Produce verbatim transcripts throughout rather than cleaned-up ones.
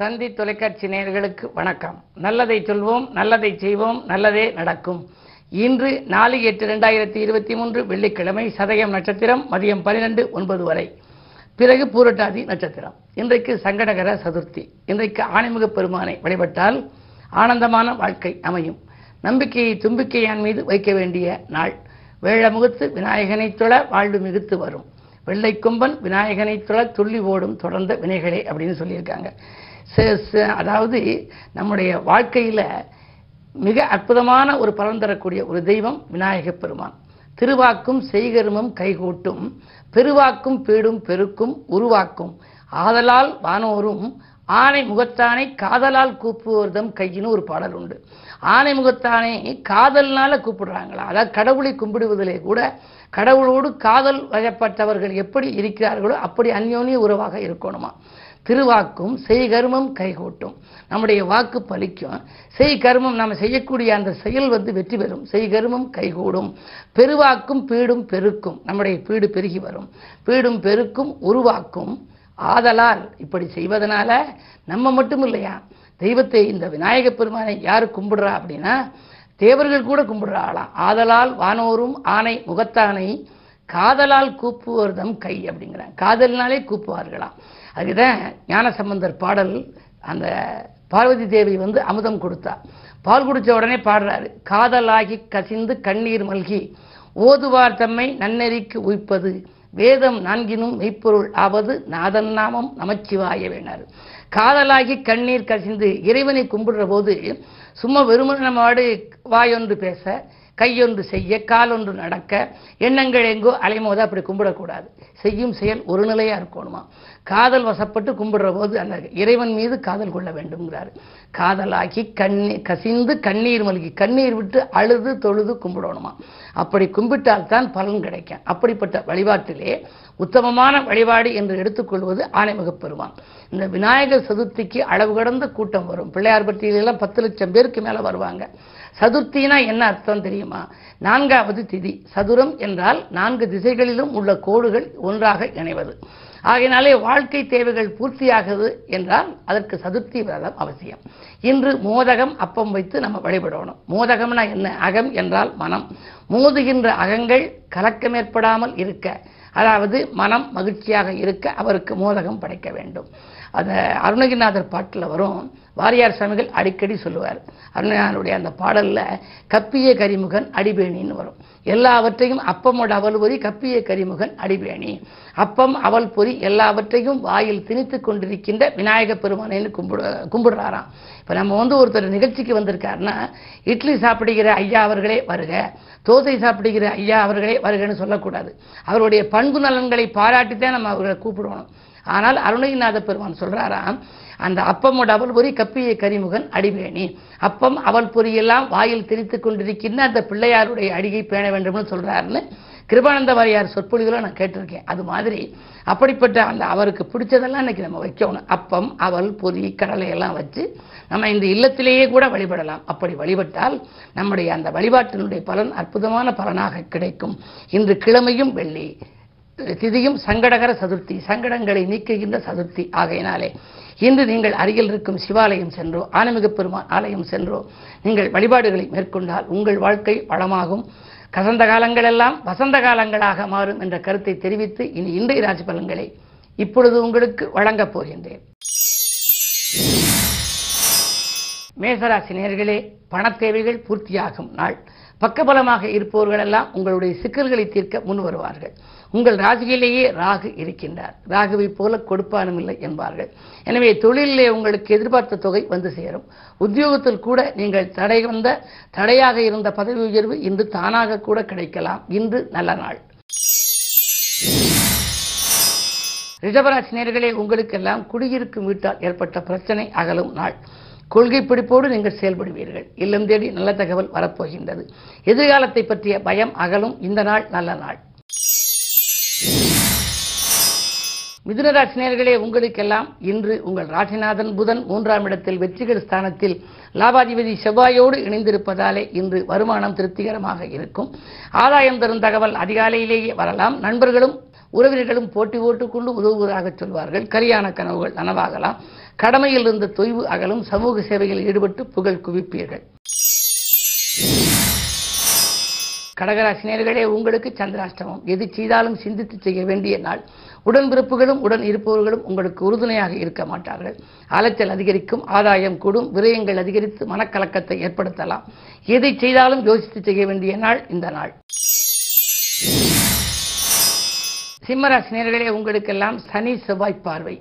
தந்தி தொலைக்காட்சி நேயர்களுக்கு வணக்கம். நல்லதை சொல்வோம், நல்லதை செய்வோம், நல்லதே நடக்கும். இன்று நாலு எட்டு ரெண்டாயிரத்தி இருபத்தி மூன்று வெள்ளிக்கிழமை, சதயம் நட்சத்திரம் மதியம் பனிரெண்டு ஒன்பது வரை, பிறகு பூரட்டாதி நட்சத்திரம். இன்றைக்கு சங்கடகர சதுர்த்தி. இன்றைக்கு ஆணைமுக பெருமானை வழிபட்டால் ஆனந்தமான வாழ்க்கை அமையும். நம்பிக்கையை தும்பிக்கையான் மீது வைக்க வேண்டிய நாள். வேள முகத்து விநாயகனை தொழ வாழ்வு மிகுத்து வரும். வெள்ளை கொம்பன் விநாயகனை தொழ துள்ளி ஓடும் தொடர்ந்த வினைகளே அப்படின்னு சொல்லியிருக்காங்க. அதாவது நம்முடைய வாழ்க்கையில் மிக அற்புதமான ஒரு பலன் தரக்கூடிய ஒரு தெய்வம் விநாயகப் பெருமான். திருவாக்கும் செய்கருமம் கைகூட்டும், பெருவாக்கும் பீடும் பெருக்கும் உருவாக்கும், ஆதலால் வானோரும் ஆனை முகத்தானை காதலால் கூப்புவோர்தம் கையின்னு ஒரு பாடல் உண்டு. ஆனை முகத்தானை காதல்னால கூப்பிடுறாங்களா? அதாவது கடவுளை கும்பிடுவதிலே கூட கடவுளோடு காதல் வயப்பட்டவர்கள் எப்படி இருக்கிறார்களோ அப்படி அந்யோன்ய உறவாக இருக்கணுமா. திருவாக்கும் செய்கர்மம் கைகூட்டும், நம்முடைய வாக்கு பலிக்கும். செய்கர்மம் நாம் செய்யக்கூடிய அந்த செயல் வந்து வெற்றி பெறும். செய்கர்மம் கைகூடும். பெருவாக்கும் பீடும் பெருக்கும், நம்முடைய பீடு பெருகி வரும். பீடும் பெருக்கும் உருவாக்கும், ஆதலால் இப்படி செய்வதனால நம்ம மட்டும் இல்லையா, தெய்வத்தை இந்த விநாயகப் பெருமானை யார் கும்பிடுறா அப்படின்னா தேவர்கள் கூட கும்பிடுறாளாம். ஆதலால் வானோரும் ஆனை முகத்தானை காதலால் கூப்புவர்தம் கை அப்படிங்கிறாங்க. காதலினாலே கூப்புவார்களாம். அதுதான் ஞானசம்பந்தர் பாடல். அந்த பார்வதி தேவி வந்து அமுதம் கொடுத்தா, பால் குடித்த உடனே பாடுறாரு, காதலாகி கசிந்து கண்ணீர் மல்கி ஓதுவார் தம்மை நன்னெறிக்கு உய்ப்பது வேதம் நான்கினும் மெய்ப்பொருள் ஆவது நாதன் நாமம் நமச்சிவாய வேணார். காதலாகி கண்ணீர் கசிந்து இறைவனை கும்பிடுற போது சும்மா வெறுமன நம்ம ஆடு வாயொன்று பேச, கையொன்று செய்ய, காலொன்று நடக்க, எண்ணங்கள் எங்கோ அலைமோத அப்படி கும்பிடக்கூடாது. செய்யும் செயல் ஒரு நிலையாக இருக்கணுமா. காதல் வசப்பட்டு கும்பிடுற போது அந்த இறைவன் மீது காதல் கொள்ள வேண்டும்ங்கிறாரு. காதலாகி கண்ணி கசிந்து கண்ணீர் மல்கி, கண்ணீர் விட்டு அழுது தொழுது கும்பிடணுமா. அப்படி கும்பிட்டால்தான் பலன் கிடைக்கும். அப்படிப்பட்ட வழிபாட்டிலே உத்தமமான வழிபாடு என்று எடுத்துக்கொள்வது ஆணைமுகப் பெருமான். இந்த விநாயகர் சதுர்த்திக்கு அளவு கடந்த கூட்டம் வரும். பிள்ளையார் பட்டியலெல்லாம் பத்து லட்சம் பேருக்கு மேலே வருவாங்க. சதுர்த்தினா என்ன அர்த்தம் தெரியுமா? நான்காவது திதி. சதுரம் என்றால் நான்கு திசைகளிலும் உள்ள கோடுகள் ஒன்றாக இணைவது. ஆகையினாலே வாழ்க்கை தேவைகள் பூர்த்தியாகுது என்றால் அதற்கு சதுர்த்தி விரதம் அவசியம். இன்று மோதகம் அப்பம் வைத்து நம்ம வழிபடணும். மோதகம்னா என்ன? அகம் என்றால் மனம். மோதுகின்ற அகங்கள் கலக்கமேற்படாமல் இருக்க, அதாவது மனம் மகிழ்ச்சியாக இருக்க அவருக்கு மோதகம் படைக்க வேண்டும். அந்த அருணகிரிநாதர் பாட்டில் வரும், வாரியார் சுவாமிகள் அடிக்கடி சொல்லுவார். அருணகிரிநாதனுடைய அந்த பாடலில் கப்பிய கரிமுகன் அடிபேணின்னு வரும். எல்லாவற்றையும் அப்பமோட அவல் பொறி கப்பிய கரிமுகன் அடிபேணி, அப்பம் அவல் பொறி எல்லாவற்றையும் வாயில் திணித்து கொண்டிருக்கின்ற விநாயகப் பெருமானைன்னு கும்பிடு கும்பிடுறாராம். இப்போ நம்ம வந்து ஒருத்தர் நிகழ்ச்சிக்கு வந்திருக்காருன்னா, இட்லி சாப்பிடுகிற ஐயா அவர்களே வருக, தோசை சாப்பிடுகிற ஐயா அவர்களே வருகன்னு சொல்லக்கூடாது. அவருடைய பண்பு நலன்களை பாராட்டித்தான் நம்ம அவர்களை கூப்பிடுவோம். ஆனால் அருணகிரிநாத பெருமான் சொல்றாராம், அந்த அப்பமோட அவள் பொறி கப்பிய கரிமுகன் அடிபேணி, அப்பம் அவள் பொறியெல்லாம் வாயில் திரித்து கொண்டிருக்கின்ற அந்த பிள்ளையாருடைய அடியை பேண வேண்டும்னு சொல்றாருன்னு கிருபானந்த வாரியார் சொற்பொழிவுகளை நான் கேட்டிருக்கேன். அது மாதிரி அப்படிப்பட்ட அந்த அவருக்கு பிடிச்சதெல்லாம் இன்னைக்கு நம்ம வைக்கணும். அப்பம் அவல் பொறி கடலையெல்லாம் வச்சு நம்ம இந்த இல்லத்திலேயே கூட வழிபடலாம். அப்படி வழிபட்டால் நம்முடைய அந்த வழிபாட்டினுடைய பலன் அற்புதமான பலனாக கிடைக்கும். இன்று கிழமையும் வெள்ளி, திதியும் சங்கடகர சதுர்த்தி, சங்கடங்களை நீக்குகின்ற சதுர்த்தி. ஆகையினாலே இன்று நீங்கள் அருகில் இருக்கும் சிவாலயம் சென்றோ ஆனமிக பெருமான் ஆலயம் சென்றோ நீங்கள் வழிபாடுகளை மேற்கொண்டால் உங்கள் வாழ்க்கை வளமாகும். கசந்த காலங்களெல்லாம் வசந்த காலங்களாக மாறும் என்ற கருத்தை தெரிவித்து இனி இன்றைய ராசி பலன்களை இப்பொழுது உங்களுக்கு வழங்கப் போகின்றேன். மேசராசி நேயர்களே, பணத்தேவைகள் பூர்த்தியாகும் நாள். பக்கபலமாக இருப்பவர்களெல்லாம் உங்களுடைய சிக்கல்களை தீர்க்க முன் வருவார்கள். உங்கள் ராசியிலேயே ராகு இருக்கின்றார். ராகுவை போல கொடுப்பானும் இல்லை என்பார்கள். எனவே தொழிலிலே உங்களுக்கு எதிர்பார்த்த தொகை வந்து சேரும். உத்தியோகத்தில் கூட நீங்கள் தடை வந்த தடையாக இருந்த பதவி உயர்வு இன்று தானாக கூட கிடைக்கலாம். இன்று நல்ல நாள். ரிஷபராசி நேயர்களே, உங்களுக்கெல்லாம் குடியிருக்கும் வீட்டால் ஏற்பட்ட பிரச்சனை அகலும் நாள். கொள்கை பிடிப்போடு நீங்கள் செயல்படுவீர்கள். இல்லம் தேடி நல்ல தகவல் வரப்போகின்றது. எதிர்காலத்தை பற்றிய பயம் அகலும். இந்த நாள் நல்ல நாள். மிதுனராசி நேயர்களே, உங்களுக்கெல்லாம் இன்று உங்கள் ராசிநாதன் புதன் மூன்றாம் இடத்தில் வெற்றிகர ஸ்தானத்தில் லாபாதிபதி செவ்வாயோடு இணைந்திருப்பதாலே இன்று வருமானம் திருப்திகரமாக இருக்கும். ஆதாயம் தரும் தகவல் அதிகாலையிலேயே வரலாம். நண்பர்களும் உறவினர்களும் போட்டி ஓட்டுக்கொண்டு உதவுவதாகச் சொல்வார்கள். கல்யாண கனவுகள் நனவாகலாம். கடமையில் இருந்த தொய்வு அகலும். சமூக சேவையில் ஈடுபட்டு புகழ் குவிப்பீர்கள். கடகராசினியர்களே, உங்களுக்கு சந்திராஷ்டமம். எது செய்தாலும் சிந்தித்து செய்ய வேண்டிய நாள். உடன்பிறப்புகளும் உடன் இருப்பவர்களும் உங்களுக்கு உறுதுணையாக இருக்க மாட்டார்கள். அலைச்சல் அதிகரிக்கும், ஆதாயம் கூடும், விரயங்கள் அதிகரித்து மனக்கலக்கத்தை ஏற்படுத்தலாம். எதை செய்தாலும் யோசித்து செய்ய வேண்டிய நாள் இந்த நாள். சிம்மராசினியர்களே, உங்களுக்கெல்லாம் சனி செவ்வாய் பார்வை.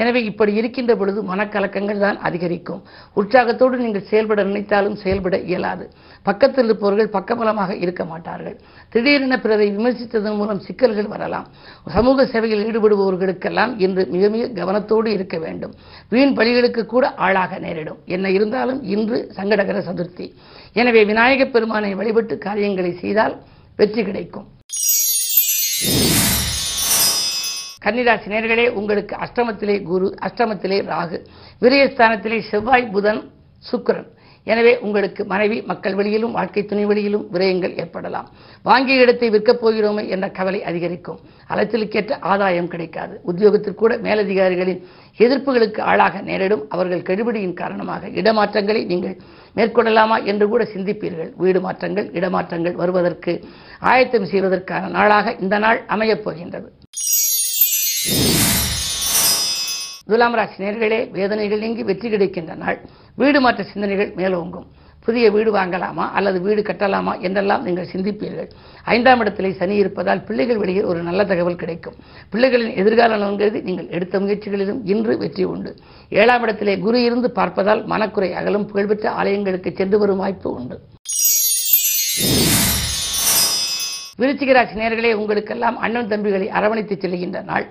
எனவே இப்படி இருக்கின்ற பொழுது மனக்கலக்கங்கள் தான் அதிகரிக்கும். உற்சாகத்தோடு நீங்கள் செயல்பட நினைத்தாலும் செயல்பட இயலாது. பக்கத்தில் இருப்பவர்கள் பக்கபலமாக இருக்க மாட்டார்கள். திடீரென பிறரை விமர்சித்ததன் மூலம் சிக்கல்கள் வரலாம். சமூக சேவையில் ஈடுபடுபவர்களுக்கெல்லாம் இன்று மிக மிக கவனத்தோடு இருக்க வேண்டும். வீண் பலிகளுக்கு கூட ஆளாக நேரிடும். என்ன இருந்தாலும் இன்று சங்கடகர சதுர்த்தி. எனவே விநாயகப் பெருமானை வழிபட்டு காரியங்களை செய்தால் வெற்றி கிடைக்கும். கன்னிராசி நேயர்களே, உங்களுக்கு அஷ்டமத்திலே குரு, அஷ்டமத்திலே ராகு, விரயஸ்தானத்திலே செவ்வாய் புதன் சுக்கிரன். எனவே உங்களுக்கு மனைவி மக்கள் வழியிலும் வாழ்க்கை துணை வழியிலும் விரயங்கள் ஏற்படலாம். வாங்கிய இடத்தை விற்கப் போகிறோமே என்ற கவலை அதிகரிக்கும். அலைச்சலுக்கேற்ற ஆதாயம் கிடைக்காது. உத்தியோகத்திற்கு கூட மேலதிகாரிகளின் எதிர்ப்புகளுக்கு ஆளாக நேரிடும். அவர்கள் கெடுபிடியின் காரணமாக இடமாற்றங்களை நீங்கள் மேற்கொள்ளலாமா என்று கூட சிந்திப்பீர்கள். வீடு மாற்றங்கள், இடமாற்றங்கள் வருவதற்கு ஆயத்தம் செய்வதற்கான நாளாக இந்த நாள் அமையப் போகின்றது. துலாம் ராசி நேர்களே, வேதனைகள் நீங்கி வெற்றி கிடைக்கின்ற நாள். வீடு மாற்ற சிந்தனைகள் மேலோங்கும். புதிய வீடு வாங்கலாமா அல்லது வீடு கட்டலாமா என்றெல்லாம் நீங்கள் சிந்திப்பீர்கள். ஐந்தாம் இடத்திலே சனி இருப்பதால் பிள்ளைகள் வெளியே ஒரு நல்ல தகவல் கிடைக்கும். பிள்ளைகளின் எதிர்கால நலன்கிறது நீங்கள் எடுத்த முயற்சிகளிலும் இன்று வெற்றி உண்டு. ஏழாம் இடத்திலே குரு இருந்து பார்ப்பதால் மனக்குறை அகலும். புகழ்பெற்ற ஆலயங்களுக்கு சென்று வரும் வாய்ப்பு உண்டு. விருச்சிக ராசி நேர்களே, உங்களுக்கெல்லாம் அண்ணன் தம்பிகளை அரவணைத்து செல்கின்ற நாள்.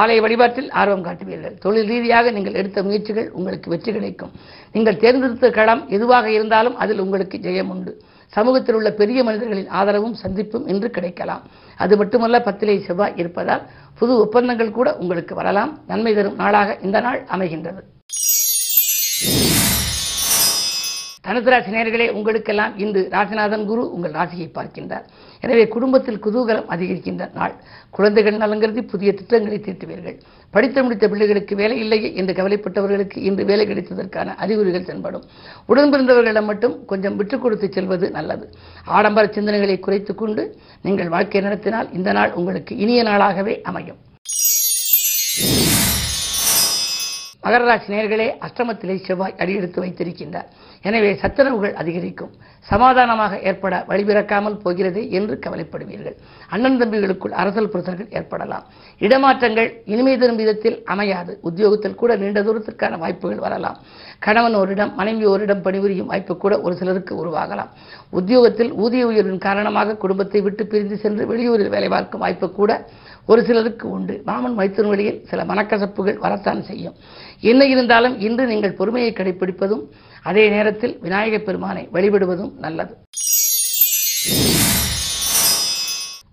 ஆலய வழிபாட்டில் ஆர்வம் காட்டுவீர்கள். தொழில் ரீதியாக நீங்கள் எடுத்த முயற்சிகள் உங்களுக்கு வெற்றி கிடைக்கும். நீங்கள் தேர்ந்தெடுத்த களம் எதுவாக இருந்தாலும் அதில் உங்களுக்கு ஜெயம் உண்டு. சமூகத்தில் உள்ள பெரிய மனிதர்களின் ஆதரவும் சந்திப்பும் இன்று கிடைக்கலாம். அது மட்டுமல்ல, பத்திலே செவ்வாய் இருப்பதால் புது ஒப்பந்தங்கள் கூட உங்களுக்கு வரலாம். நன்மை தரும் நாளாக இந்த நாள் அமைகின்றது. தனுசு ராசி நேயர்களே, உங்களுக்கெல்லாம் இன்று ராசிநாதன் குரு உங்கள் ராசியை பார்க்கின்றார். எனவே குடும்பத்தில் குதூகலம் அதிகரிக்கின்ற நாள். குழந்தைகள் நலங்கருதி புதிய திட்டங்களை தீட்டுவீர்கள். படித்து முடித்த பிள்ளைகளுக்கு வேலை இல்லையே என்று கவலைப்பட்டவர்களுக்கு இன்று வேலை கிடைத்ததற்கான அறிகுறிகள் தென்படும். உடன்பிறந்தவர்களிடம் மட்டும் கொஞ்சம் விட்டுக் கொடுத்து செல்வது நல்லது. ஆடம்பர சிந்தனைகளை குறைத்துக் கொண்டு நீங்கள் வாழ்க்கை நடத்தினால் இந்த நாள் உங்களுக்கு இனிய நாளாகவே அமையும். மகர ராசி நேயர்களே, அஷ்டமத்திலே செவ்வாய் அடியெடுத்து வைத்திருக்கின்றார். எனவே சச்சரவுகள் அதிகரிக்கும். சமாதானமாக ஏற்பட வழிபிறக்காமல் போகிறதே என்று கவலைப்படுவீர்கள். அண்ணன் தம்பிகளுக்குள் அரசல் புரிசல்கள் ஏற்படலாம். இடமாற்றங்கள் இனிமை தரும் விதத்தில் அமையாது. உத்தியோகத்தில் கூட நீண்ட தூரத்திற்கான வாய்ப்புகள் வரலாம். கணவன் ஓரிடம் மனைவி ஓரிடம் பணிபுரியும் வாய்ப்பு கூட ஒரு சிலருக்கு உருவாகலாம். உத்தியோகத்தில் ஊதிய உயர்வின் காரணமாக குடும்பத்தை விட்டு பிரிந்து சென்று வெளியூரில் வேலை பார்க்கும் வாய்ப்பு கூட ஒரு சிலருக்கு உண்டு. மாமன் மைத்துன் வழியில் சில மனக்கசப்புகள் வரத்தான் செய்யும். என்ன இருந்தாலும் இன்று நீங்கள் பொறுமையை கடைபிடிப்பதும் அதே நேரத்தில் விநாயகப் பெருமானை வழிபடுவதும் நல்லது.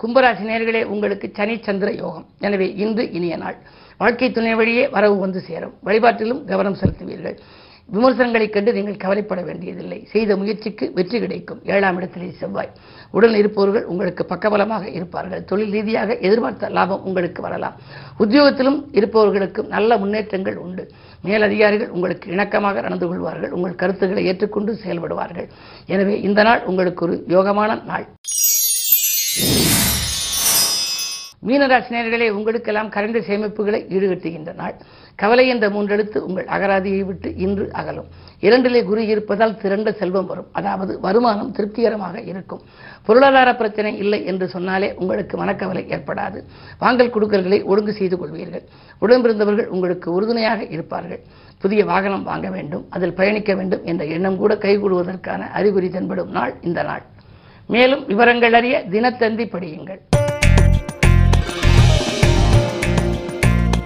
கும்பராசி நேயர்களே, உங்களுக்கு சனி சந்திர யோகம். எனவே இன்று இனிய நாள். வாழ்க்கை துணை வழியே வரவு வந்து சேரும். வழிபாட்டிலும் கவனம் செலுத்துவீர்கள். விமர்சனங்களைக் கண்டு நீங்கள் கவலைப்பட வேண்டியதில்லை. செய்த முயற்சிக்கு வெற்றி கிடைக்கும். ஏழாம் இடத்திலே செவ்வாய். உடன் இருப்பவர்கள் உங்களுக்கு பக்கபலமாக இருப்பார்கள். தொழில் ரீதியாக எதிர்பார்த்த லாபம் உங்களுக்கு வரலாம். உத்தியோகத்திலும் இருப்பவர்களுக்கும் நல்ல முன்னேற்றங்கள் உண்டு. மேலதிகாரிகள் உங்களுக்கு இணக்கமாக நடந்து கொள்வார்கள். உங்கள் கருத்துக்களை ஏற்றுக்கொண்டு செயல்படுவார்கள். எனவே இந்த நாள் உங்களுக்கு ஒரு யோகமான நாள். மீனராசி நேயர்களே, உங்களுக்கெல்லாம் கரைந்த சேமிப்புகளை ஈடுகட்டுகின்ற நாள். கவலை என்ற மூன்றெழுத்து உங்கள் அகராதியை விட்டு இன்று அகலும். இரண்டிலே குரு இருப்பதால் திரண்ட செல்வம் வரும். அதாவது வருமானம் திருப்திகரமாக இருக்கும். பொருளாதார பிரச்சனை இல்லை என்று சொன்னாலே உங்களுக்கு மனக்கவலை ஏற்படாது. வாங்கல் கொடுக்கல்களை ஒழுங்கு செய்து கொள்வீர்கள். உடன்பிறந்தவர்கள் உங்களுக்கு உறுதுணையாக இருப்பார்கள். புதிய வாகனம் வாங்க வேண்டும், அதில் பயணிக்க வேண்டும் என்ற எண்ணம் கூட கைகூடுவதற்கான அறிகுறி தென்படும் நாள் இந்த நாள். மேலும் விவரங்கள் அறிய தினத்தந்தி படியுங்கள்.